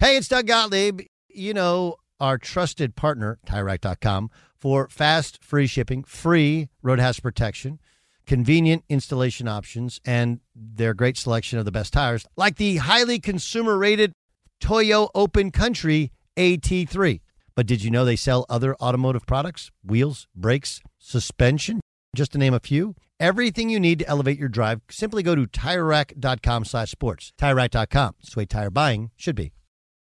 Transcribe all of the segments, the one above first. Hey, it's Doug Gottlieb. You know our trusted partner, TireRack.com, for fast, free shipping, free roadhouse protection, convenient installation options, and their great selection of the best tires, like the highly consumer-rated Toyo Open Country AT3. But did you know they sell other automotive products? Wheels, brakes, suspension, just to name a few. Everything you need to elevate your drive, simply go to TireRack.com/sports. TireRack.com. It's the way tire buying should be.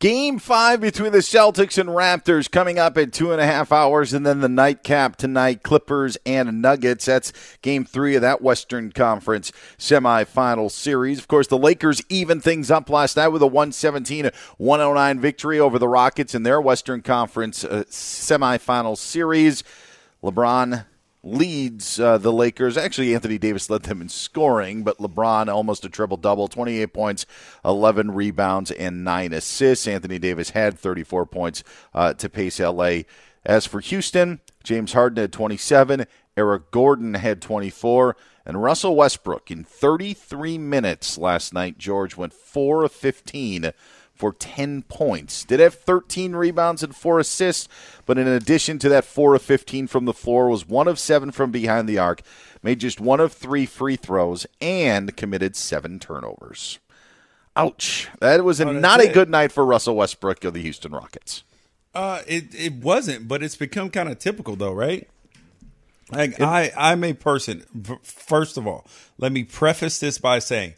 Game 5 between the Celtics and Raptors coming up in 2.5 hours, and then the nightcap tonight, Clippers and Nuggets. That's Game 3 of that Western Conference semifinal series. Of course, the Lakers evened things up last night with a 117-109 victory over the Rockets in their Western Conference semifinal series. LeBron leads the Lakers. Actually, Anthony Davis led them in scoring, but LeBron almost a triple-double, 28 points, 11 rebounds, and 9 assists. Anthony Davis had 34 points to pace L.A. As for Houston, James Harden had 27, Eric Gordon had 24, and Russell Westbrook in 33 minutes last night. George went 4 of 15 for 10 points. Did have 13 rebounds and 4 assists, but in addition to that 4 of 15 from the floor, was 1 of 7 from behind the arc, made just 1 of 3 free throws, and committed 7 turnovers. Ouch. That was not a good night for Russell Westbrook of the Houston Rockets. It wasn't, but it's become kind of typical though, right? Like I'm a person, first of all, let me preface this by saying,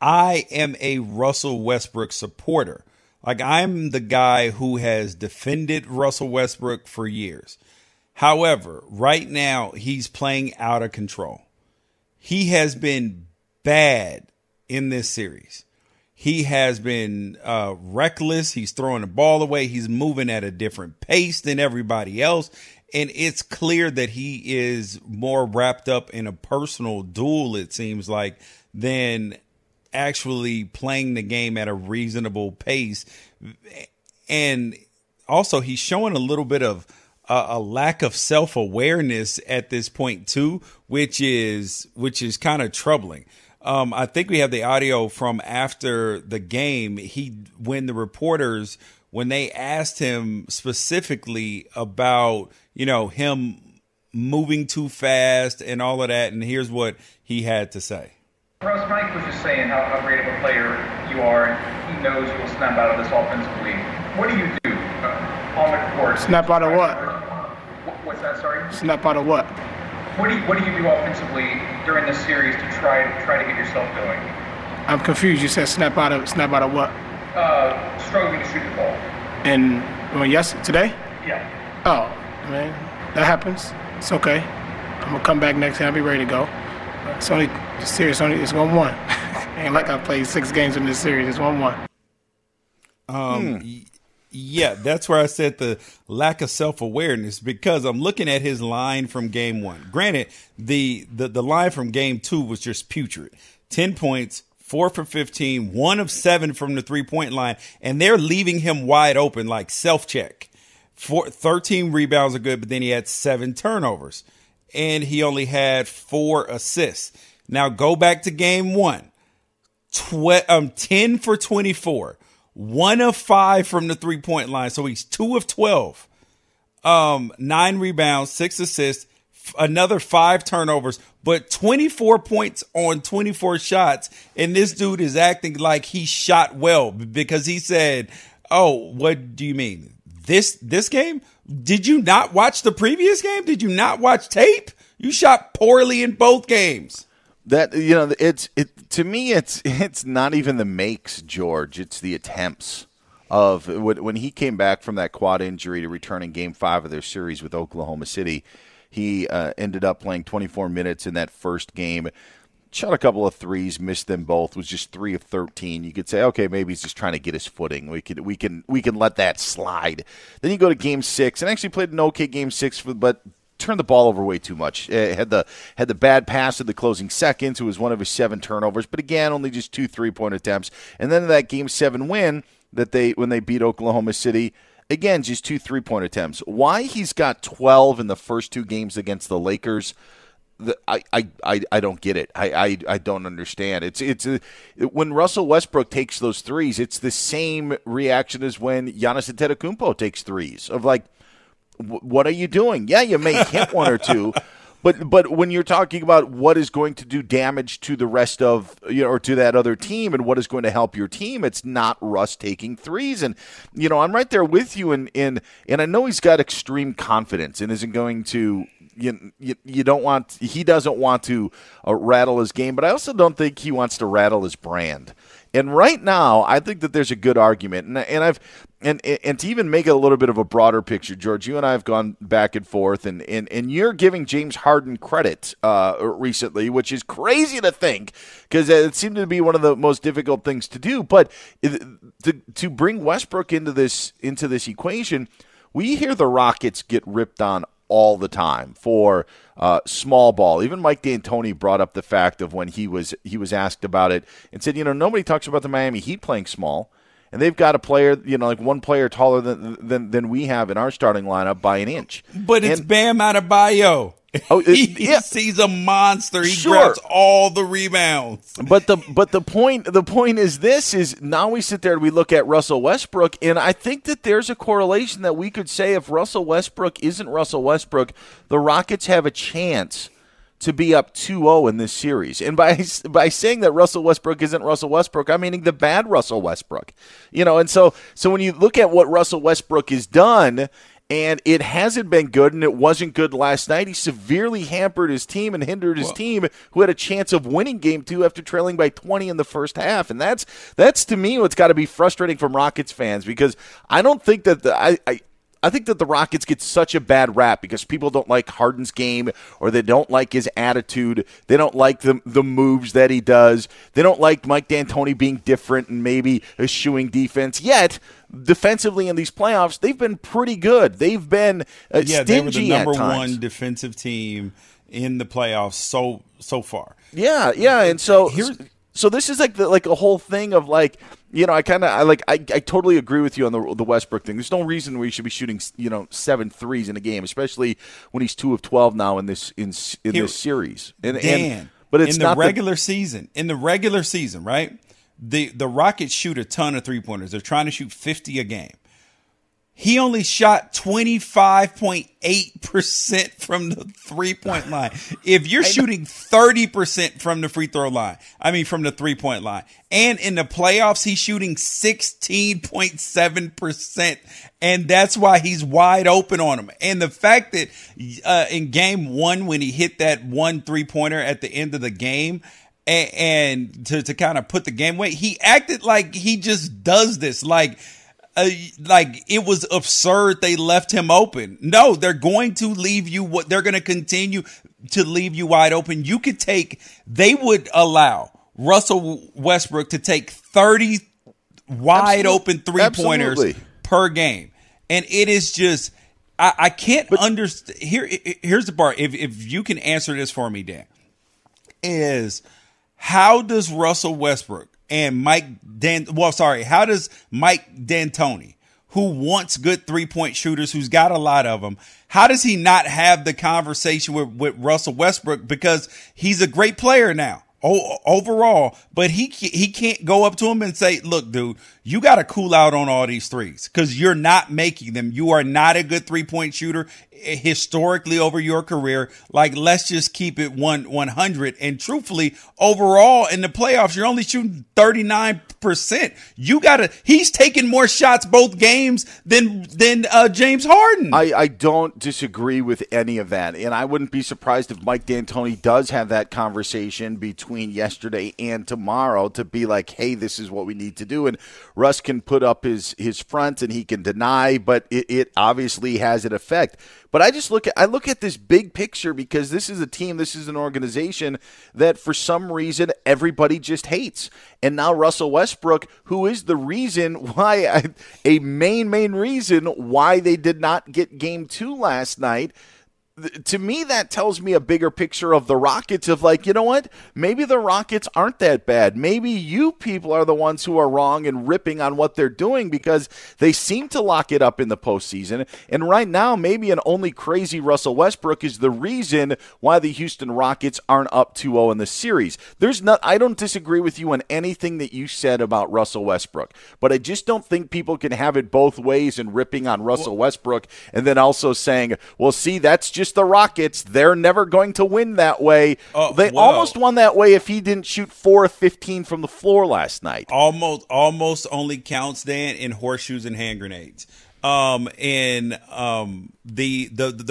I am a Russell Westbrook supporter. Like, I'm the guy who has defended Russell Westbrook for years. However, right now, he's playing out of control. He has been bad in this series. He has been reckless. He's throwing the ball away. He's moving at a different pace than everybody else. And it's clear that he is more wrapped up in a personal duel, it seems like, than actually playing the game at a reasonable pace. And also he's showing a little bit of a lack of self-awareness at this point too, which is kind of troubling. I think we have the audio from after the game. When the reporters, when they asked him specifically about, you know, him moving too fast and all of that, and here's what he had to say. Russ, Mike was just saying how great of a player you are, and he knows you'll snap out of this offensively. What do you do on the court? Snap out of what? What's that, sorry? Snap out of what? What do you do offensively during this series to try to get yourself going? I'm confused. You said snap out of what? Struggling to shoot the ball. And today? Yeah. Oh, man, that happens. It's okay. I'm gonna come back next time. I'll be ready to go. It's only serious. It's 1-1. Ain't like I played 6 games in this series. It's 1-1. Yeah, that's where I said the lack of self-awareness, because I'm looking at his line from game one. Granted, the line from game two was just putrid. 10 points, 4 for 15, 1 of 7 from the three-point line, and they're leaving him wide open, like self-check. 13 rebounds are good, but then he had 7 turnovers, and he only had 4 assists. Now go back to game one. 10 for 24. 1 of 5 from the three-point line, so he's 2 of 12. 9 rebounds, 6 assists, another 5 turnovers, but 24 points on 24 shots. And this dude is acting like he shot well, because he said, "Oh, what do you mean? This game? Did you not watch the previous game? Did you not watch tape? You shot poorly in both games." That, you know, it to me, it's not even the makes, George. It's the attempts of when he came back from that quad injury to return in Game 5 of their series with Oklahoma City. He ended up playing 24 minutes in that first game. Shot a couple of threes, missed them both. Was just 3 of 13. You could say, okay, maybe he's just trying to get his footing. We can let that slide. Then you go to Game 6 and actually played an okay Game 6, but turned the ball over way too much. Had the bad pass in the closing seconds. It was 1 of his 7 turnovers, but again, only just 2 3-point attempts. And then that Game 7 win when they beat Oklahoma City, again, just 2 3-point attempts. Why he's got 12 in the first 2 games against the Lakers? I don't get it. I don't understand. It's when Russell Westbrook takes those threes, it's the same reaction as when Giannis Antetokounmpo takes threes of like, what are you doing? Yeah, you may hit 1 or 2, but when you're talking about what is going to do damage to the rest of, you know, or to that other team and what is going to help your team, it's not Russ taking threes. And, you know, I'm right there with you, and I know he's got extreme confidence and isn't going to, he doesn't want to rattle his game, but I also don't think he wants to rattle his brand. And right now, I think that there's a good argument, and to even make it a little bit of a broader picture, George, you and I have gone back and forth, and you're giving James Harden credit recently, which is crazy to think, because it seemed to be one of the most difficult things to do. But to bring Westbrook into this equation, we hear the Rockets get ripped on all the time for small ball. Even Mike D'Antoni brought up the fact of when he was asked about it and said, you know, nobody talks about the Miami Heat playing small, and they've got a player, you know, like one player taller than we have in our starting lineup by an inch. But it's Bam Adebayo. Oh, he's a monster. He grabs all the rebounds. But the point is this: is now we sit there and we look at Russell Westbrook, and I think that there's a correlation that we could say if Russell Westbrook isn't Russell Westbrook, the Rockets have a chance to be up 2-0 in this series. And by saying that Russell Westbrook isn't Russell Westbrook, I'm meaning the bad Russell Westbrook. You know, and so when you look at what Russell Westbrook has done. And it hasn't been good, and it wasn't good last night. He severely hampered his team and hindered his team, who had a chance of winning Game 2 after trailing by 20 in the first half. And that's to me what's got to be frustrating from Rockets fans, because I don't think that I think that the Rockets get such a bad rap because people don't like Harden's game, or they don't like his attitude. They don't like the moves that he does. They don't like Mike D'Antoni being different and maybe eschewing defense. Yet, defensively in these playoffs, they've been pretty good. They've been stingy at times. Yeah, they were the number one defensive team in the playoffs so far. Yeah, and so So this is like a whole thing of like, you know, I totally agree with you on the Westbrook thing. There's no reason where you should be shooting, you know, 7 threes in a game, especially when he's 2 of 12 now in this series. And Dan, But it's in the regular season. In the regular season, right? The Rockets shoot a ton of three-pointers. They're trying to shoot 50 a game. He only shot 25.8% from the three-point line. If you're shooting 30% from the free throw line, I mean from the three-point line, and in the playoffs, he's shooting 16.7%, and that's why he's wide open on him. And the fact that in game one, when he hit that 1 3-pointer at the end of the game, and to kind of put the game away, he acted like he just does this, like it was absurd they left him open. No, they're going to leave you. What they're going to continue to leave you wide open. You could take. They would allow Russell Westbrook to take 30 wide open three-pointers per game, and it is just I can't understand. Here's the part. If you can answer this for me, Dan, is how does Russell Westbrook and how does Mike D'Antoni, who wants good three-point shooters, who's got a lot of them, how does he not have the conversation with Russell Westbrook? Because he's a great player now overall, but he can't go up to him and say, look, dude, you got to cool out on all these threes because you're not making them. You are not a good three-point shooter historically over your career. Like, let's just keep it 100. And truthfully, overall in the playoffs, you're only shooting 39%. You gotta. He's taking more shots both games than James Harden. I don't disagree with any of that, and I wouldn't be surprised if Mike D'Antoni does have that conversation between yesterday and tomorrow to be like, hey, this is what we need to do, and Russ can put up his front and he can deny, but it obviously has an effect. But I just look at this big picture because this is a team, this is an organization that for some reason everybody just hates. And now Russell Westbrook, who is the reason why, a main reason why they did not get game 2 last night. To me, that tells me a bigger picture of the Rockets of like, you know what? Maybe the Rockets aren't that bad. Maybe you people are the ones who are wrong and ripping on what they're doing because they seem to lock it up in the postseason. And right now, maybe an only crazy Russell Westbrook is the reason why the Houston Rockets aren't up 2-0 in the series. I don't disagree with you on anything that you said about Russell Westbrook, but I just don't think people can have it both ways and ripping on Russell Westbrook and then also saying, well, see, that's just the Rockets, they're never going to win that way. Almost won that way if he didn't shoot 4 of 15 from the floor last night. Almost only counts, Dan, in horseshoes and hand grenades. The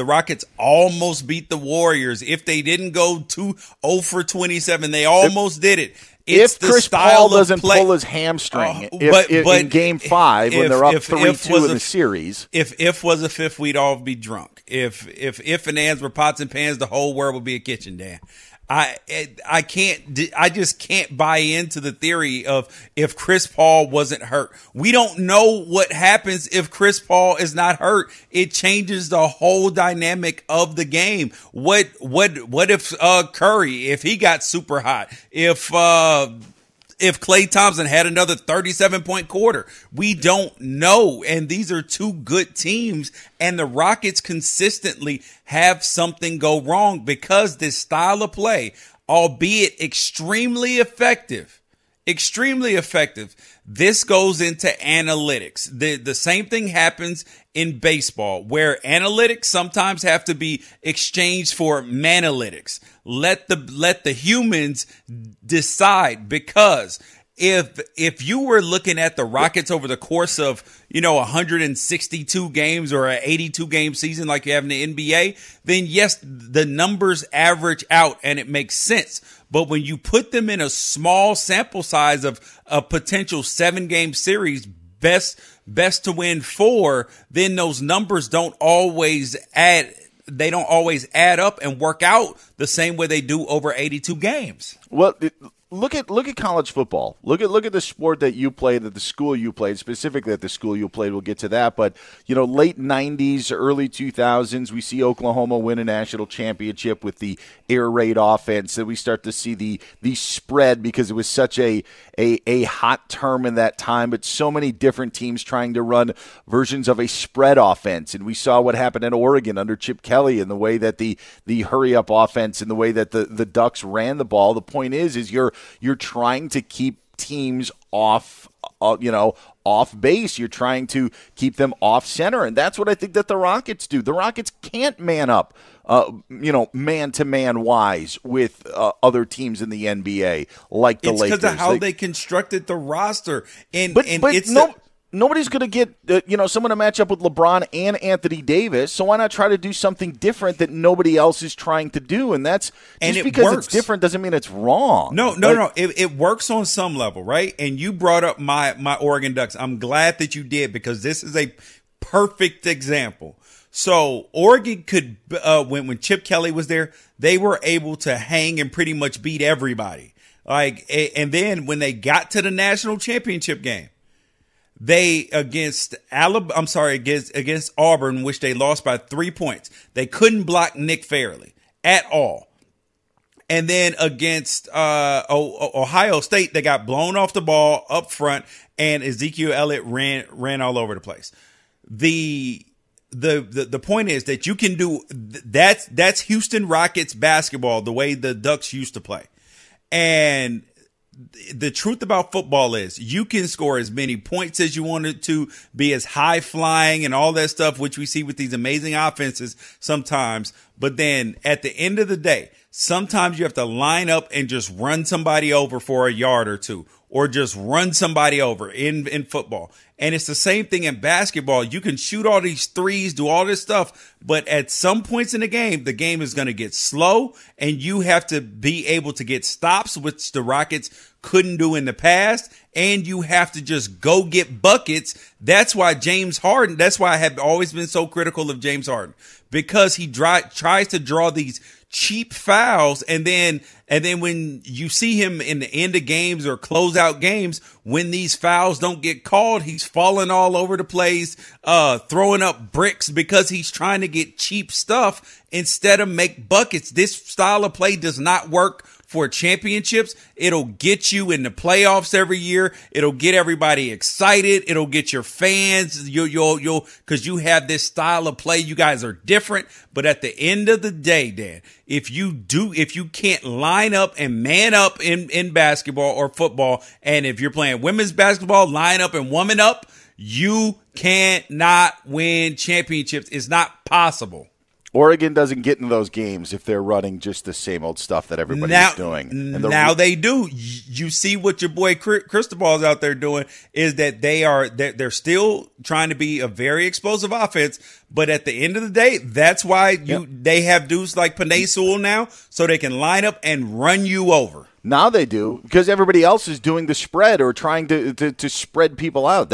Rockets almost beat the Warriors. If they didn't go 0 for 27, they almost did it. It's if Chris Paul doesn't pull his hamstring in Game 5 when they're up 3-2 in the series. If was a fifth, we'd all be drunk. If and ands were pots and pans, the whole world would be a kitchen, Dan. I just can't buy into the theory of if Chris Paul wasn't hurt. We don't know what happens if Chris Paul is not hurt. It changes the whole dynamic of the game. What if Curry, if he got super hot, if Klay Thompson had another 37-point quarter, we don't know. And these are two good teams, and the Rockets consistently have something go wrong because this style of play, albeit extremely effective, this goes into analytics. The same thing happens in baseball, where analytics sometimes have to be exchanged for manalytics. Let the humans decide, because if you were looking at the Rockets over the course of, 162 games or an 82-game season like you have in the NBA, then yes, the numbers average out and it makes sense. But when you put them in a small sample size of a potential 7-game series, best to win 4, then those numbers don't always add up and work out the same way they do over 82 games. Well, look at college football. Look at the sport that you played, at the school you played, specifically at the school you played. We'll get to that. But, you know, late 90s, early 2000s, we see Oklahoma win a national championship with the air raid offense. Then we start to see the spread, because it was such a hot term in that time. But so many different teams trying to run versions of a spread offense. And we saw what happened in Oregon under Chip Kelly and the way that the hurry-up offense and the way that the Ducks ran the ball. The point is you're trying to keep teams off base. You're trying to keep them off center, and that's what I think that the Rockets do. The Rockets can't man up, man-to-man wise with other teams in the NBA like the Lakers. It's because of how they constructed the roster, nobody's going to get someone to match up with LeBron and Anthony Davis, so why not try to do something different that nobody else is trying to do? And that's just because it's different doesn't mean it's wrong. No. It works on some level, right? And you brought up my Oregon Ducks. I'm glad that you did, because this is a perfect example. So Oregon could, when Chip Kelly was there, they were able to hang and pretty much beat everybody. And then when they got to the national championship game, they against Auburn, which they lost by 3 points. They couldn't block Nick Fairley at all. And then against Ohio State, they got blown off the ball up front, and Ezekiel Elliott ran all over the place. The point is that you can do that's Houston Rockets basketball, the way the Ducks used to play. And the truth about football is you can score as many points as you wanted to, be as high flying and all that stuff, which we see with these amazing offenses sometimes. But then at the end of the day, sometimes you have to line up and just run somebody over for a yard or two, or just run somebody over in football. And it's the same thing in basketball. You can shoot all these threes, do all this stuff, but at some points in the game is going to get slow, and you have to be able to get stops, which the Rockets couldn't do in the past, and you have to just go get buckets. That's why James Harden, that's why I have always been so critical of James Harden, because he tries to draw these cheap fouls, and then when you see him in the end of games or closeout games, when these fouls don't get called, he's falling all over the place, throwing up bricks, because he's trying to get cheap stuff instead of make buckets. This style of play does not work for championships. It'll get you in the playoffs every year. It'll get everybody excited. It'll get your fans. Because you have this style of play. You guys are different. But at the end of the day, Dan, if you can't line up and man up in basketball or football, and if you're playing women's basketball, line up and woman up, you cannot win championships. It's not possible. Oregon doesn't get in those games if they're running just the same old stuff that everybody's doing. Now they do. You see what your boy Cristobal's out there doing is that they're still trying to be a very explosive offense, but at the end of the day, that's why they have dudes like Panay Sewell now, so they can line up and run you over. Now they do, because everybody else is doing the spread or trying to spread people out.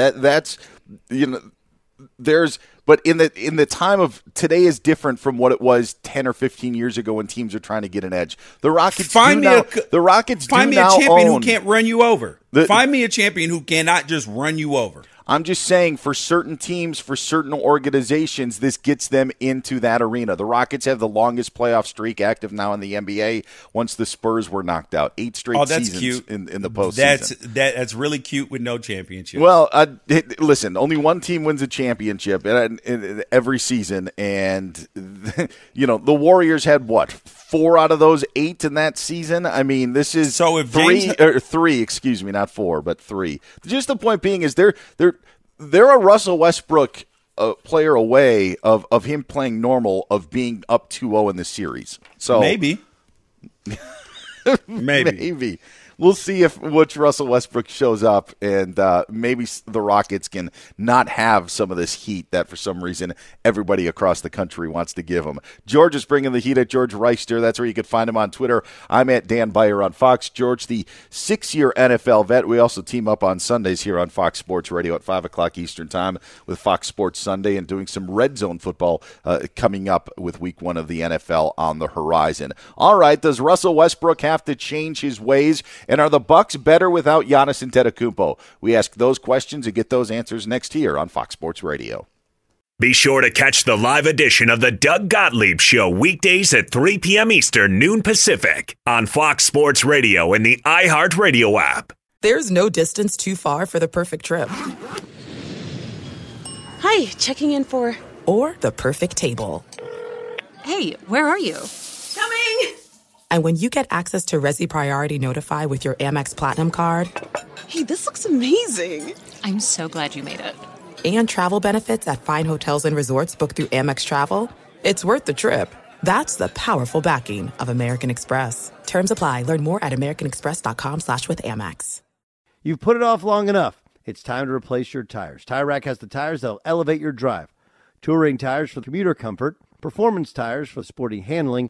But in the time of today is different from what it was 10 or 15 years ago when teams are trying to get an edge. Find me a champion who cannot just run you over. I'm just saying, for certain teams, for certain organizations, this gets them into that arena. The Rockets have the longest playoff streak active now in the NBA once the Spurs were knocked out. 8 straight seasons in the postseason. That's really cute with no championship. Well, listen, only one team wins a championship in every season, and the Warriors had, what, 4 out of those 8 in that season? I mean, this is three. Just the point being is they're a Russell Westbrook player away of him playing normal, of being up 2-0 in the series. So maybe we'll see which Russell Westbrook shows up, and maybe the Rockets can not have some of this heat that for some reason everybody across the country wants to give them. George is bringing the heat at George Wrighster. That's where you can find him on Twitter. I'm at Dan Beyer on Fox. George, the 6-year NFL vet. We also team up on Sundays here on Fox Sports Radio at 5 o'clock Eastern time with Fox Sports Sunday, and doing some red zone football coming up with week 1 of the NFL on the horizon. All right, does Russell Westbrook have to change his ways And are the Bucks better without Giannis Antetokounmpo? We ask those questions and get those answers next here on Fox Sports Radio. Be sure to catch the live edition of the Doug Gottlieb Show weekdays at 3 p.m. Eastern, noon Pacific on Fox Sports Radio and the iHeartRadio app. There's no distance too far for the perfect trip. Hi, checking in for... Or the perfect table. Hey, where are you? Coming! And when you get access to Resi Priority Notify with your Amex Platinum card... Hey, this looks amazing. I'm so glad you made it. And travel benefits at fine hotels and resorts booked through Amex Travel, it's worth the trip. That's the powerful backing of American Express. Terms apply. Learn more at americanexpress.com/withAmex. You've put it off long enough. It's time to replace your tires. Tire Rack has the tires that'll elevate your drive. Touring tires for commuter comfort, performance tires for sporty handling,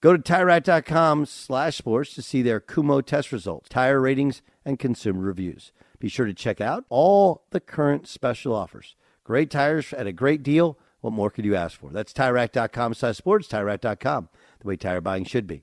Go to TireRack.com/sports to see their Kumho test results, tire ratings, and consumer reviews. Be sure to check out all the current special offers. Great tires at a great deal. What more could you ask for? That's TireRack.com/sports, TireRack.com, the way tire buying should be.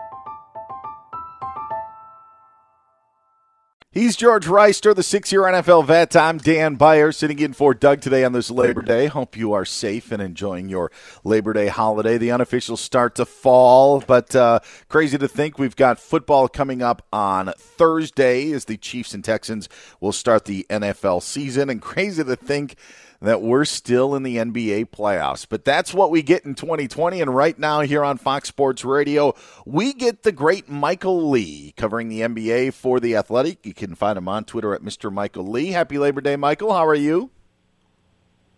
He's George Wrighster, the six-year NFL vet. I'm Dan Beyer, sitting in for Doug today on this Labor Day. Hope you are safe and enjoying your Labor Day holiday, the unofficial start to fall. But crazy to think we've got football coming up on Thursday as the Chiefs and Texans will start the NFL season. And crazy to think that we're still in the NBA playoffs. But that's what we get in 2020, and right now here on Fox Sports Radio, we get the great Michael Lee covering the NBA for The Athletic. You can find him on Twitter at Mr. Michael Lee. Happy Labor Day, Michael. How are you?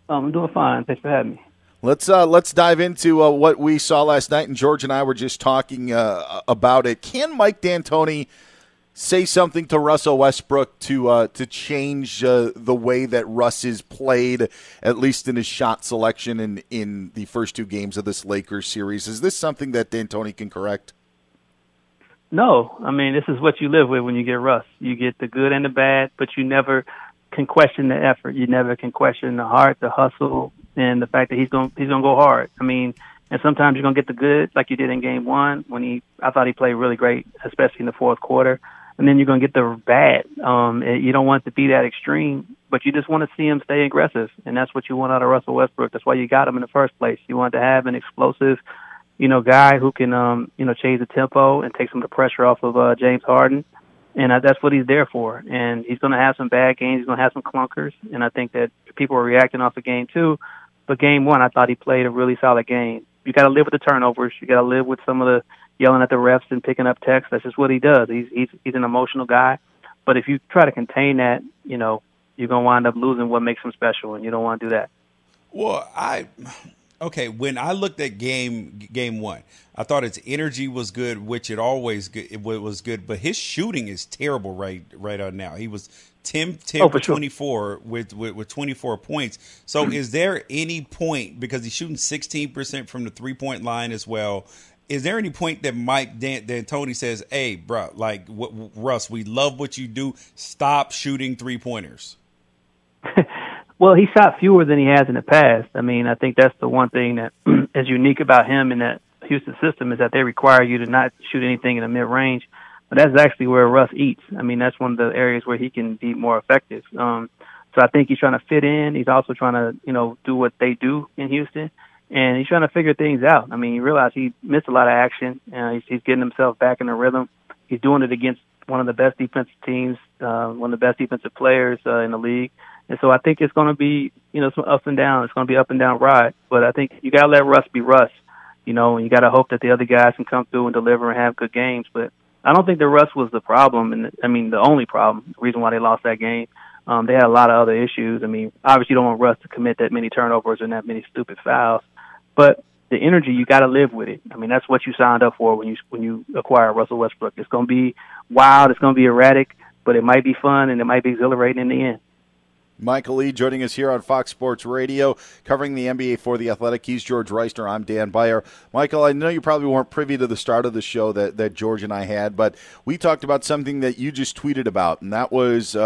I'm doing fine. Thanks for having me. Let's dive into what we saw last night, and George and I were just talking about it. Can Mike D'Antoni say something to Russell Westbrook to change the way that Russ is played, at least in his shot selection in the first two games of this Lakers series? Is this something that D'Antoni can correct? No. I mean, this is what you live with when you get Russ. You get the good and the bad, but you never can question the effort. You never can question the heart, the hustle, and the fact that he's gonna go hard. I mean, and sometimes you're gonna get the good, like you did in game one when I thought he played really great, especially in the fourth quarter. And then you're going to get the bad. You don't want it to be that extreme. but you just want to see him stay aggressive, and that's what you want out of Russell Westbrook. That's why you got him in the first place. You want to have an explosive, guy who can, change the tempo and take some of the pressure off of James Harden, and that's what he's there for. And he's going to have some bad games. He's going to have some clunkers, and I think that people are reacting off of game two. But game one, I thought he played a really solid game. You got to live with the turnovers. You got to live with some of the yelling at the refs and picking up texts. That's just what he does. He's an emotional guy. But if you try to contain that, you're going to wind up losing what makes him special, and you don't want to do that. Well, when I looked at game one, I thought his energy was good, which it was good, but his shooting is terrible right on now. He was 10 for 24 with 24 points. So Is there any point, because he's shooting 16% from the three-point line as well, is there any point that Mike D'Antoni says, hey, bro, like, Russ, we love what you do. Stop shooting three-pointers? Well, he shot fewer than he has in the past. I mean, I think that's the one thing that is unique about him in that Houston system is that they require you to not shoot anything in the mid-range. But that's actually where Russ eats. I mean, that's one of the areas where he can be more effective. So I think he's trying to fit in. He's also trying to, do what they do in Houston. And he's trying to figure things out. I mean, you realize he missed a lot of action. He's getting himself back in the rhythm. He's doing it against one of the best defensive teams, one of the best defensive players in the league. And so I think it's going to be, some up and down. It's going to be up and down ride. But I think you got to let Russ be Russ, and you got to hope that the other guys can come through and deliver and have good games. But I don't think the Russ was the problem. The only problem, the reason why they lost that game. They had a lot of other issues. I mean, obviously you don't want Russ to commit that many turnovers and that many stupid fouls. But the energy, you got to live with it. I mean, that's what you signed up for when you acquire Russell Westbrook. It's going to be wild. It's going to be erratic, but it might be fun and it might be exhilarating in the end. Michael Lee joining us here on Fox Sports Radio, covering the NBA for The Athletic. He's George Wrighster. I'm Dan Beyer. Michael, I know you probably weren't privy to the start of the show that George and I had, but we talked about something that you just tweeted about, and that was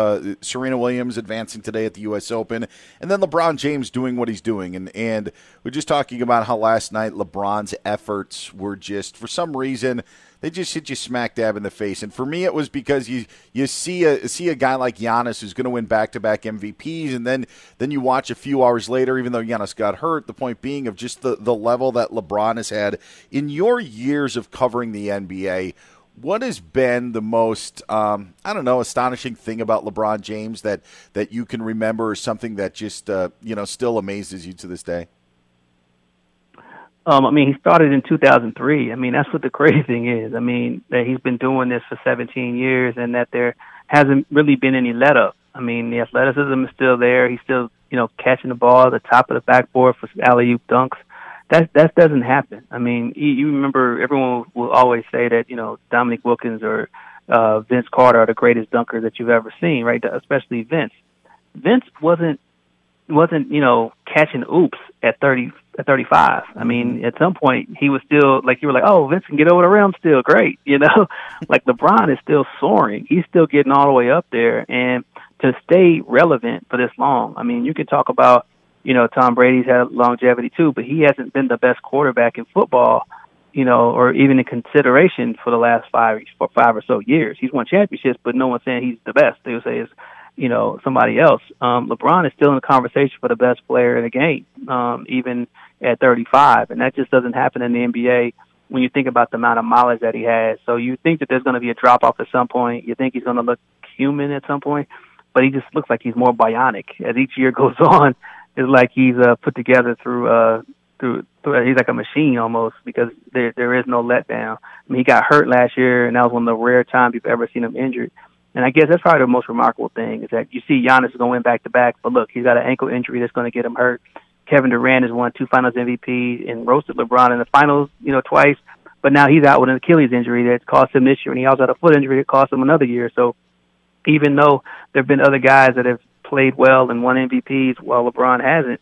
Serena Williams advancing today at the U.S. Open, and then LeBron James doing what he's doing. And we're just talking about how last night LeBron's efforts were just, for some reason, they just hit you smack dab in the face. And for me, it was because you see a guy like Giannis who's going to win back-to-back MVPs, and then you watch a few hours later, even though Giannis got hurt, the point being of just the level that LeBron has had. In your years of covering the NBA, what has been the most, astonishing thing about LeBron James that you can remember, or something that just, still amazes you to this day? He started in 2003. I mean, that's what the crazy thing is. I mean, that he's been doing this for 17 years and that there hasn't really been any let up. I mean, the athleticism is still there. He's still, catching the ball at the top of the backboard for alley-oop dunks. That doesn't happen. I mean, you remember everyone will always say that, Dominique Wilkins or Vince Carter are the greatest dunkers that you've ever seen, right? Especially Vince. Vince wasn't catching oops at 30, at 35. I mean, at some point he was still like, you were like, oh, Vince can get over the rim still, great, like LeBron is still soaring. He's still getting all the way up there, and to stay relevant for this long. I mean, you can talk about, Tom Brady's had longevity too, but he hasn't been the best quarterback in football, or even in consideration for the last five or so years. He's won championships, but no one's saying he's the best. They would say it's somebody else. LeBron is still in the conversation for the best player in the game, even at 35. And that just doesn't happen in the NBA when you think about the amount of mileage that he has. So you think that there's going to be a drop-off at some point. You think he's going to look human at some point. But he just looks like he's more bionic. As each year goes on, it's like he's put together through he's like a machine almost, because there is no letdown. I mean, he got hurt last year, and that was one of the rare times you've ever seen him injured. And I guess that's probably the most remarkable thing is that you see Giannis is going to win back-to-back, but look, he's got an ankle injury that's going to get him hurt. Kevin Durant has won two finals MVPs and roasted LeBron in the finals, twice, but now he's out with an Achilles injury that cost him this year, and he also had a foot injury that cost him another year. So even though there have been other guys that have played well and won MVPs while LeBron hasn't,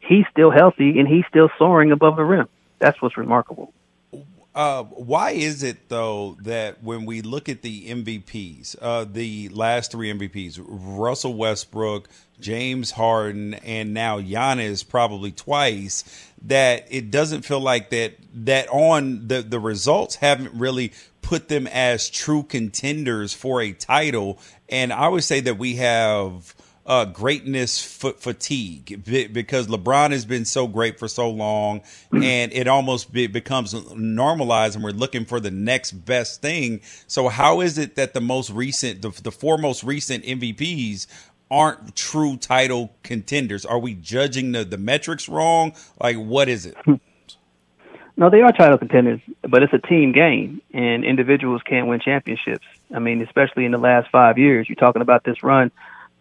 he's still healthy, and he's still soaring above the rim. That's what's remarkable. Why is it, though, that when we look at the MVPs, the last three MVPs, Russell Westbrook, James Harden, and now Giannis probably twice, that it doesn't feel like that on the results haven't really put them as true contenders for a title? And I would say that we have greatness fatigue because LeBron has been so great for so long, and it almost becomes normalized, and we're looking for the next best thing. So how is it that the four most recent MVPs aren't true title contenders? Are we judging the metrics wrong? Like, what is it? No, they are title contenders, but it's a team game, and individuals can't win championships. I mean, especially in the last 5 years, you're talking about this run.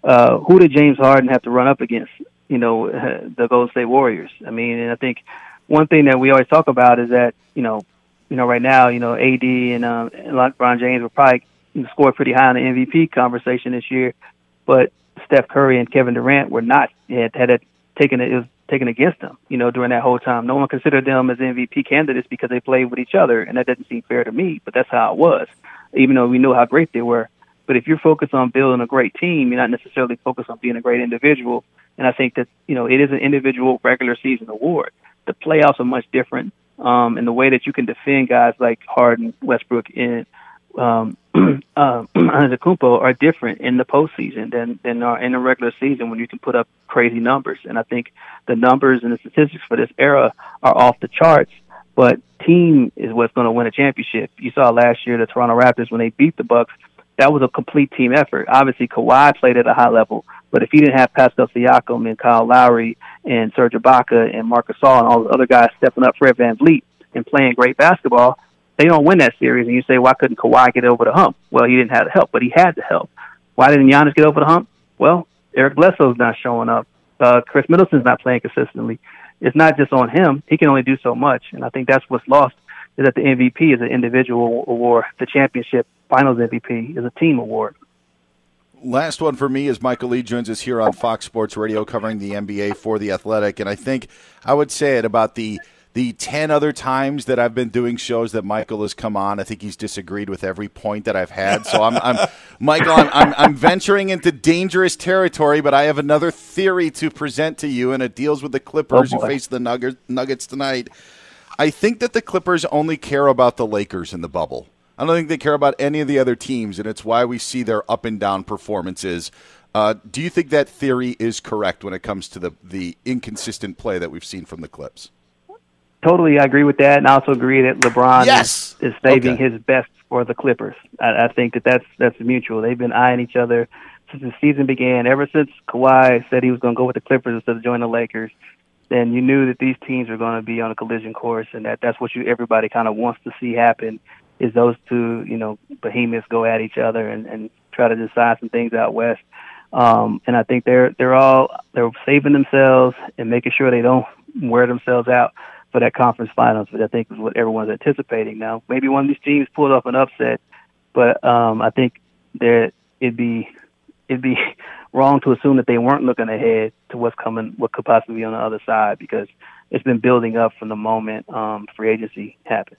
Who did James Harden have to run up against? You know, the Golden State Warriors. I mean, and I think one thing that we always talk about is that, right now, AD and LeBron James will probably score pretty high on the MVP conversation this year, but Steph Curry and Kevin Durant were not taken against them. During that whole time, no one considered them as MVP candidates because they played with each other, and that doesn't seem fair to me. But that's how it was, even though we knew how great they were. But if you're focused on building a great team, you're not necessarily focused on being a great individual. And I think that, it is an individual regular season award. The playoffs are much different. And the way that you can defend guys like Harden, Westbrook, and Antetokounmpo are different in the postseason than in the regular season when you can put up crazy numbers. And I think the numbers and the statistics for this era are off the charts. But team is what's going to win a championship. You saw last year the Toronto Raptors when they beat the Bucks. That was a complete team effort. Obviously, Kawhi played at a high level, but if he didn't have Pascal Siakam and Kyle Lowry and Serge Ibaka and Marc Gasol and all the other guys stepping up, Fred VanVleet, and playing great basketball, they don't win that series. And you say, why couldn't Kawhi get over the hump? Well, he didn't have the help, but he had the help. Why didn't Giannis get over the hump? Well, Eric Bledsoe's not showing up. Chris Middleton's not playing consistently. It's not just on him. He can only do so much, and I think that's what's lost. Is that the MVP is an individual award. The championship finals MVP is a team award. Last one for me is Michael Lee joins us here on Fox Sports Radio covering the NBA for The Athletic. And I think I would say it about the 10 other times that I've been doing shows that Michael has come on, I think he's disagreed with every point that I've had. So I'm venturing into dangerous territory, but I have another theory to present to you, and it deals with the Clippers who face the Nuggets tonight. I think that the Clippers only care about the Lakers in the bubble. I don't think they care about any of the other teams, and it's why we see their up and down performances. Do you think that theory is correct when it comes to the inconsistent play that we've seen from the Clips? Totally, I agree with that, and I also agree that LeBron is saving his best for the Clippers. I think that's mutual. They've been eyeing each other since the season began, ever since Kawhi said he was going to go with the Clippers instead of join the Lakers. Then you knew that these teams are going to be on a collision course, and that's what everybody kind of wants to see happen is those two, behemoths go at each other and try to decide some things out west. And I think they're saving themselves and making sure they don't wear themselves out for that conference finals, which I think is what everyone's anticipating now. Maybe one of these teams pulled off an upset, but I think that it'd be wrong to assume that they weren't looking ahead to what's coming, what could possibly be on the other side, because it's been building up from the moment free agency happened.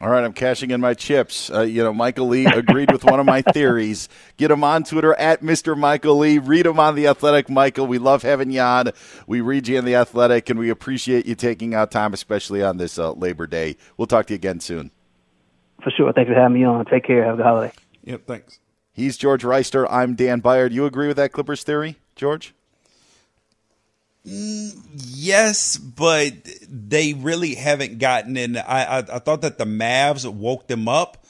All right, I'm cashing in my chips. Michael Lee agreed with one of my theories. Get him on Twitter at Mr. Michael Lee. Read him on The Athletic, Michael. We love having you on. We read you in The Athletic, and we appreciate you taking out time, especially on this Labor Day. We'll talk to you again soon. For sure. Thanks for having me on. Take care. Have a good holiday. Yep, thanks. He's George Wrighster. I'm Dan Beyer. Do you agree with that Clippers theory, George? Yes, but they really haven't gotten in. I thought that the Mavs woke them up,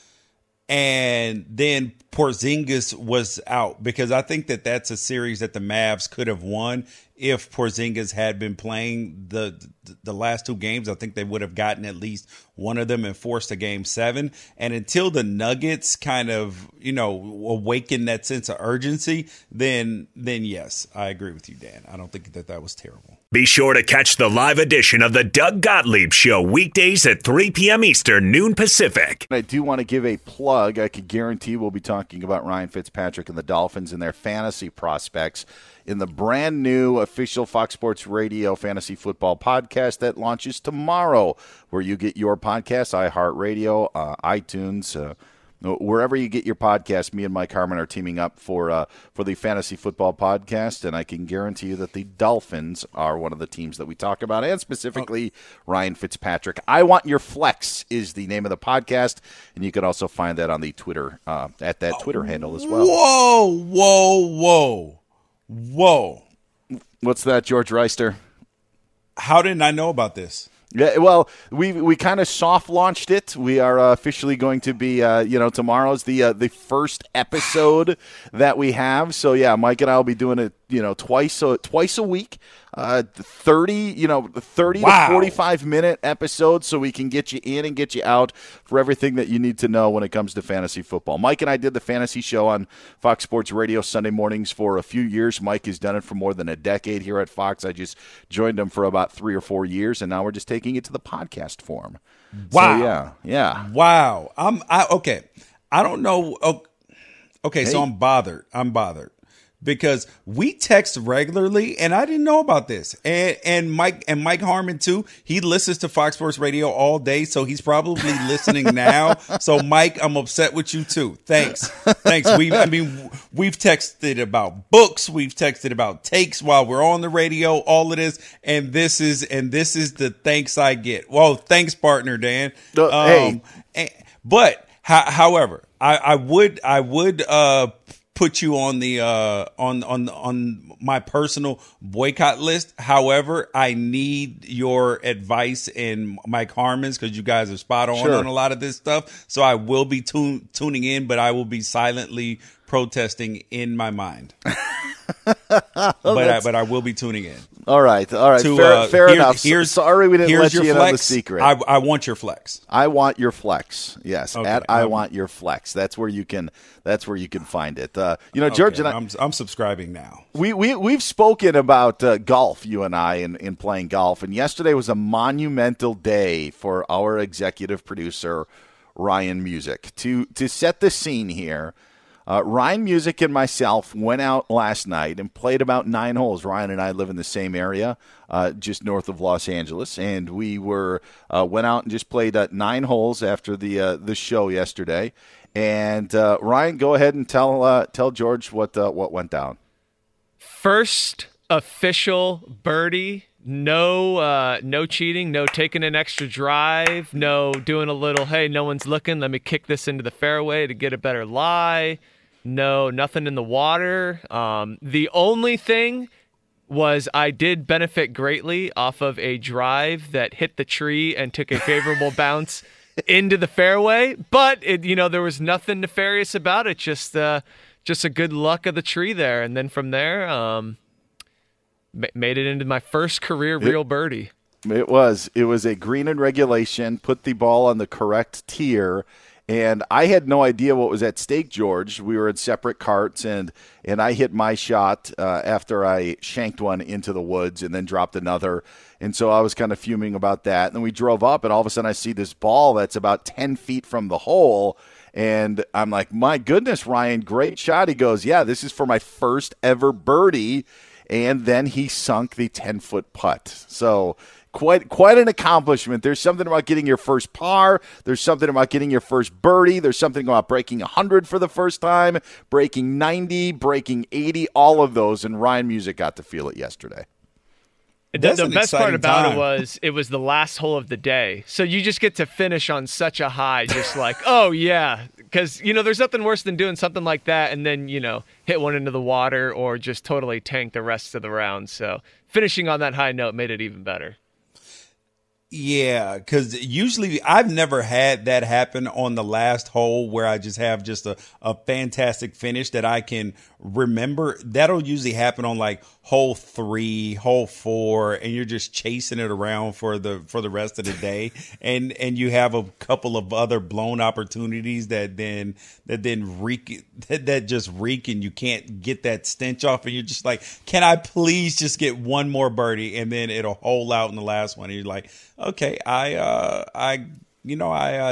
and then Porzingis was out, because I think that that's a series that the Mavs could have won if Porzingis had been playing the last two games. I think they would have gotten at least one of them and forced a game 7. And until the Nuggets kind of, awaken that sense of urgency, then yes, I agree with you, Dan. I don't think that was terrible. Be sure to catch the live edition of the Doug Gottlieb Show weekdays at 3 p.m. Eastern, noon Pacific. I do want to give a plug. I could guarantee we'll be talking about Ryan Fitzpatrick and the Dolphins and their fantasy prospects in the brand new official Fox Sports Radio Fantasy Football podcast that launches tomorrow, where you get your podcast, iHeartRadio, iTunes, wherever you get your podcast. Me and Mike Harmon are teaming up for the Fantasy Football podcast, and I can guarantee you that the Dolphins are one of the teams that we talk about, and specifically Ryan Fitzpatrick. I Want Your Flex is the name of the podcast, and you can also find that on the Twitter, at that Twitter handle as well. Whoa, whoa, whoa. Whoa. What's that, George Wrighster? How didn't I know about this? Yeah, well, we kind of soft launched it. We are officially going to be, tomorrow is the first episode that we have. So yeah, Mike and I will be doing it, twice a week, 30 to 45-minute episodes, so we can get you in and get you out for everything that you need to know when it comes to fantasy football. Mike and I did the fantasy show on Fox Sports Radio Sunday mornings for a few years. Mike has done it for more than a decade here at Fox. I just joined him for about 3 or 4 years, and now we're just taking it to the podcast form. Wow. So, yeah. Wow. Okay. I don't know. Okay, hey. So I'm bothered. Because we text regularly, and I didn't know about this. And Mike Harmon, too, he listens to Fox Sports Radio all day, so he's probably listening now. So, Mike, I'm upset with you, too. Thanks. We've texted about books. We've texted about takes while we're on the radio, all of this. And this is the thanks I get. Well, thanks, partner, Dan. But, however, I would put you on the on my personal boycott list. However, I need your advice and Mike Harmon's, because you guys are spot on on a lot of this stuff. So I will be tuning in, but I will be silently protesting in my mind. But I will be tuning in. All right. Fair enough. Sorry we didn't let you in on the secret. I want your flex. I want your flex. Yes, okay. I want your flex. That's where you can find it. George and I'm subscribing now. We've spoken about golf, you and I, in playing golf, and yesterday was a monumental day for our executive producer Ryan Music. To set the scene here. Ryan Music and myself went out last night and played about 9 holes. Ryan and I live in the same area, just north of Los Angeles, and we were went out and just played 9 holes after the show yesterday. And Ryan, go ahead and tell George what went down. First official birdie. No cheating, no taking an extra drive, no doing a little, hey, no one's looking, let me kick this into the fairway to get a better lie. No, nothing in the water. The only thing was I did benefit greatly off of a drive that hit the tree and took a favorable bounce into the fairway. But, there was nothing nefarious about it, just a good luck of the tree there. And then from there, made it into my first career real birdie. It was a green in regulation, put the ball on the correct tier, and I had no idea what was at stake, George. We were in separate carts, and I hit my shot after I shanked one into the woods and then dropped another. And so I was kind of fuming about that. And then we drove up, and all of a sudden I see this ball that's about 10 feet from the hole. And I'm like, my goodness, Ryan, great shot. He goes, yeah, this is for my first ever birdie. And then he sunk the 10-foot putt. So quite an accomplishment. There's something about getting your first par. There's something about getting your first birdie. There's something about breaking 100 for the first time, breaking 90, breaking 80, all of those. And Ryan Music got to feel it yesterday. The best part about it was the last hole of the day. So you just get to finish on such a high, just like, oh, yeah. Because, there's nothing worse than doing something like that and then, hit one into the water or just totally tank the rest of the round. So finishing on that high note made it even better. Yeah, because usually I've never had that happen on the last hole where I just have just a fantastic finish that I can remember. That'll usually happen on like hole 3, hole 4, and you're just chasing it around for the rest of the day. And you have a couple of other blown opportunities that reek and you can't get that stench off. And you're just like, can I please just get one more birdie? And then it'll hole out in the last one. And you're like, okay, I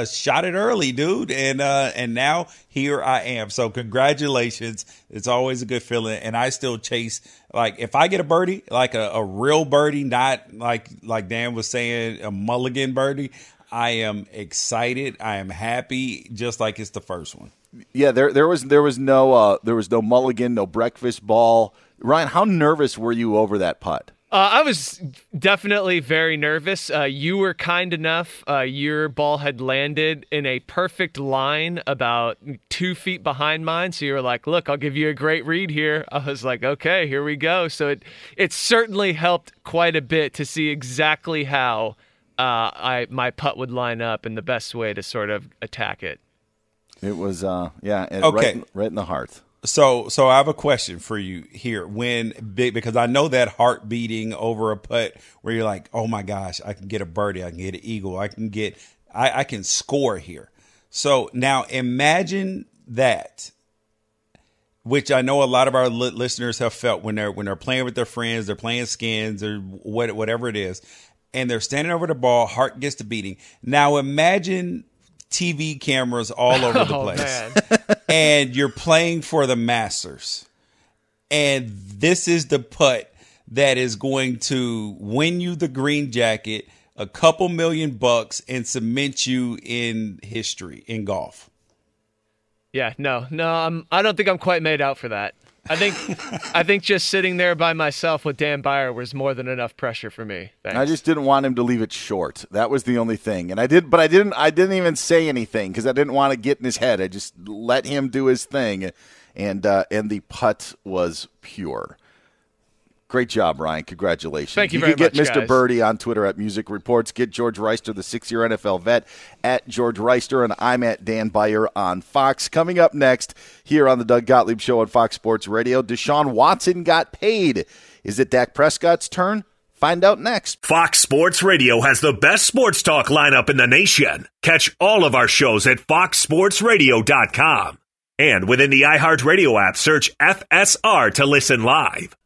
shot it early, dude, and now here I am. So congratulations. It's always a good feeling, and I still chase. Like if I get a birdie, like a real birdie, not like Dan was saying, a mulligan birdie, I am excited. I am happy, just like it's the first one. Yeah, there was no mulligan, no breakfast ball. Ryan, how nervous were you over that putt? I was definitely very nervous. You were kind enough. Your ball had landed in a perfect line about 2 feet behind mine. So you were like, look, I'll give you a great read here. I was like, okay, here we go. So it certainly helped quite a bit to see exactly how my putt would line up and the best way to sort of attack it. It was, okay. Right in the heart. So I have a question for you here. Because I know that heart beating over a putt where you're like, oh my gosh, I can get a birdie, I can get an eagle, I can score here. So now imagine that, which I know a lot of our listeners have felt when they're playing with their friends, they're playing skins or whatever it is, and they're standing over the ball, heart gets the beating. Now imagine TV cameras all over the place, and you're playing for the Masters, and this is the putt that is going to win you the green jacket, a couple $1 million, and cement you in history in golf. Yeah, no, I don't think I'm quite made out for that. I think just sitting there by myself with Dan Beyer was more than enough pressure for me. Thanks. I just didn't want him to leave it short. That was the only thing. And I didn't even say anything because I didn't want to get in his head. I just let him do his thing, and the putt was pure. Great job, Ryan. Congratulations. Thank you very much, guys. You can get Mr. Birdie on Twitter at Music Reports. Get George Wrighster, the 6-year NFL vet, at George Wrighster, and I'm at Dan Beyer on Fox. Coming up next here on the Doug Gottlieb Show on Fox Sports Radio, Deshaun Watson got paid. Is it Dak Prescott's turn? Find out next. Fox Sports Radio has the best sports talk lineup in the nation. Catch all of our shows at foxsportsradio.com. And within the iHeartRadio app, search FSR to listen live.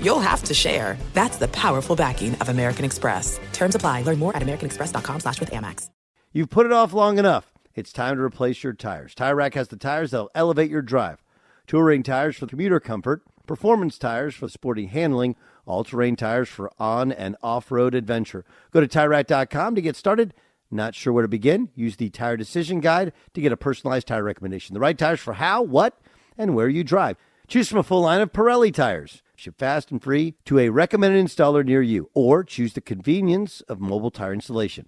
you'll have to share. That's the powerful backing of American Express. Terms apply. Learn more at americanexpress.com/withAmex. You've put it off long enough. It's time to replace your tires. Tire Rack has the tires that'll elevate your drive. Touring tires for commuter comfort. Performance tires for sporty handling. All-terrain tires for on- and off-road adventure. Go to TireRack.com to get started. Not sure where to begin? Use the Tire Decision Guide to get a personalized tire recommendation. The right tires for how, what, and where you drive. Choose from a full line of Pirelli tires. Ship fast and free to a recommended installer near you, or choose the convenience of mobile tire installation.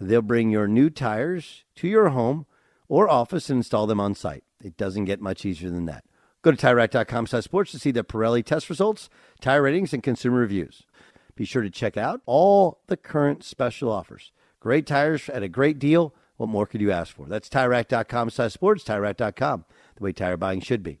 They'll bring your new tires to your home or office and install them on site. It doesn't get much easier than that. Go to TireRack.com/sports to see the Pirelli test results, tire ratings, and consumer reviews. Be sure to check out all the current special offers. Great tires at a great deal. What more could you ask for? That's TireRack.com/sports, TireRack.com, the way tire buying should be.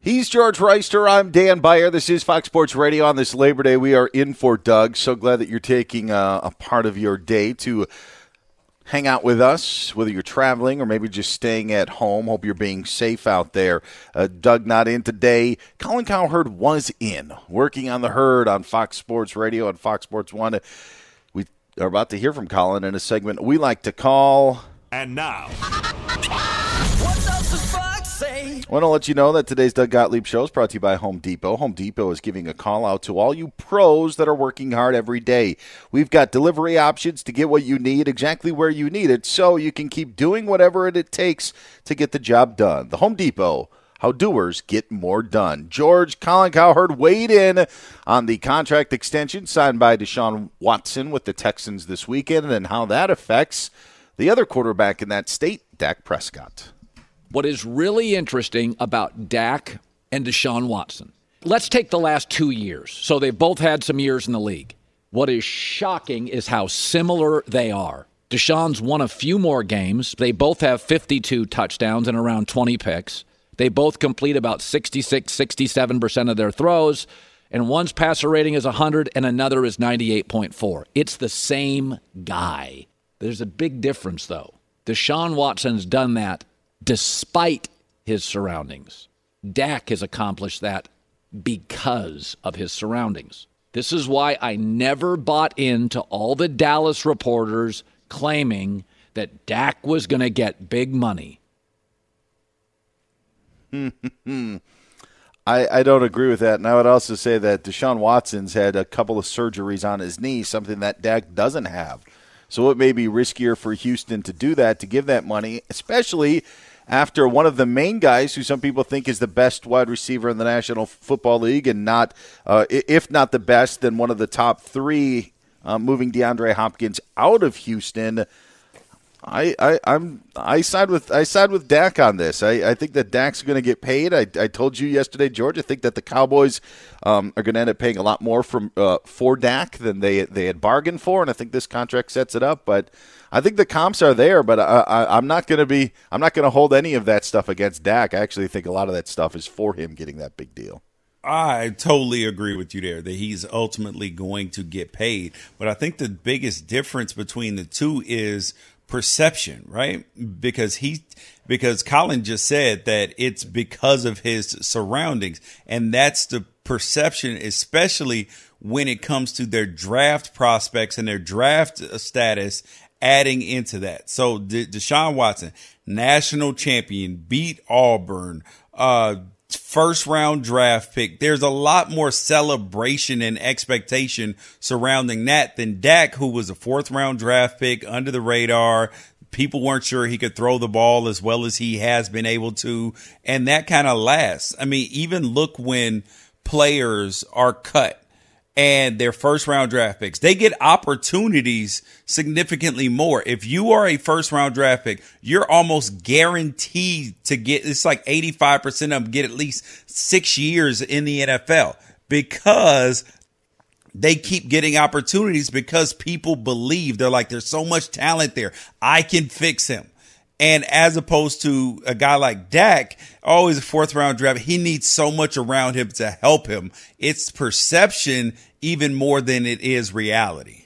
He's George Wrighster. I'm Dan Beyer. This is Fox Sports Radio. On this Labor Day, we are in for Doug. So glad that you're taking a part of your day to hang out with us, whether you're traveling or maybe just staying at home. Hope you're being safe out there. Doug not in today. Colin Cowherd was in, working on The Herd on Fox Sports Radio and Fox Sports 1. We are about to hear from Colin in a segment we like to call... And now... I want to let you know that today's Doug Gottlieb Show is brought to you by Home Depot. Home Depot is giving a call out to all you pros that are working hard every day. We've got delivery options to get what you need exactly where you need it, so you can keep doing whatever it takes to get the job done. The Home Depot, how doers get more done. George, Colin Cowherd weighed in on the contract extension signed by Deshaun Watson with the Texans this weekend and how that affects the other quarterback in that state, Dak Prescott. What is really interesting about Dak and Deshaun Watson, let's take the last 2 years. So they've both had some years in the league. What is shocking is how similar they are. Deshaun's won a few more games. They both have 52 touchdowns and around 20 picks. They both complete about 66, 67% of their throws. And one's passer rating is 100 and another is 98.4. It's the same guy. There's a big difference, though. Deshaun Watson's done that despite his surroundings. Dak has accomplished that because of his surroundings. This is why I never bought into all the Dallas reporters claiming that Dak was going to get big money. I don't agree with that. And I would also say that Deshaun Watson's had a couple of surgeries on his knee, something that Dak doesn't have. So it may be riskier for Houston to do that, to give that money, especially after one of the main guys who some people think is the best wide receiver in the National Football League and not, if not the best, then one of the top three, moving DeAndre Hopkins out of Houston. I side with Dak on this. I think that Dak's going to get paid. I told you yesterday, George, I think that the Cowboys are going to end up paying a lot more for Dak than they had bargained for, and I think this contract sets it up. But I think the comps are there. But I'm not going to hold any of that stuff against Dak. I actually think a lot of that stuff is for him getting that big deal. I totally agree with you there that he's ultimately going to get paid. But I think the biggest difference between the two is perception, right? Because Colin just said that it's because of his surroundings, and that's the perception, especially when it comes to their draft prospects and their draft status adding into that. So Deshaun Watson, national champion, beat Auburn, first round draft pick. There's a lot more celebration and expectation surrounding that than Dak, who was a fourth round draft pick, under the radar. People weren't sure he could throw the ball as well as he has been able to. And that kind of lasts. I mean, even look when players are cut and their first round draft picks, they get opportunities significantly more. If you are a first round draft pick, you're almost guaranteed to get, it's like 85% of them get at least 6 years in the NFL because they keep getting opportunities because people believe. They're like, there's so much talent there. I can fix him. And as opposed to a guy like Dak, always a fourth round draft, he needs so much around him to help him. It's perception even more than it is reality.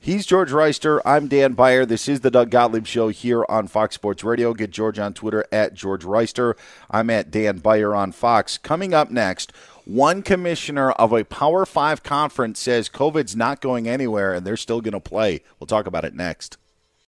He's George Wrighster. I'm Dan Beyer. This is the Doug Gottlieb Show here on Fox Sports Radio. Get George on Twitter at George Wrighster. I'm at Dan Beyer on Fox. Coming up next, one commissioner of a Power 5 conference says COVID's not going anywhere and they're still going to play. We'll talk about it next.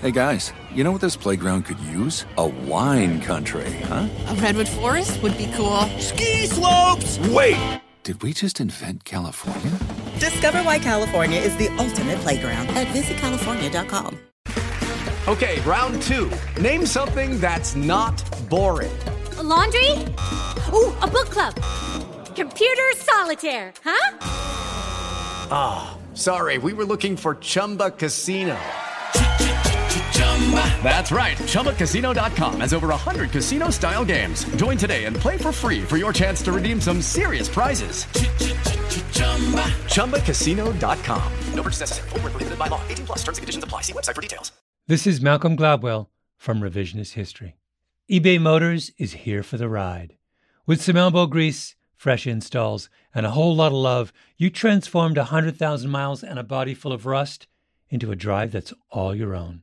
Hey guys, you know what this playground could use? A wine country, huh? A redwood forest would be cool. Ski slopes! Wait! Did we just invent California? Discover why California is the ultimate playground at visitcalifornia.com. Okay, round two. Name something that's not boring. A laundry? Ooh, a book club. Computer solitaire, huh? Ah, oh, sorry, we were looking for Chumba Casino. That's right. ChumbaCasino.com has over 100 casino-style games. Join today and play for free for your chance to redeem some serious prizes. ChumbaCasino.com. No purchase necessary. Void where prohibited by law. 18 plus. Terms and conditions apply. See website for details. This is Malcolm Gladwell from Revisionist History. eBay Motors is here for the ride. With some elbow grease, fresh installs, and a whole lot of love, you transformed 100,000 miles and a body full of rust into a drive that's all your own.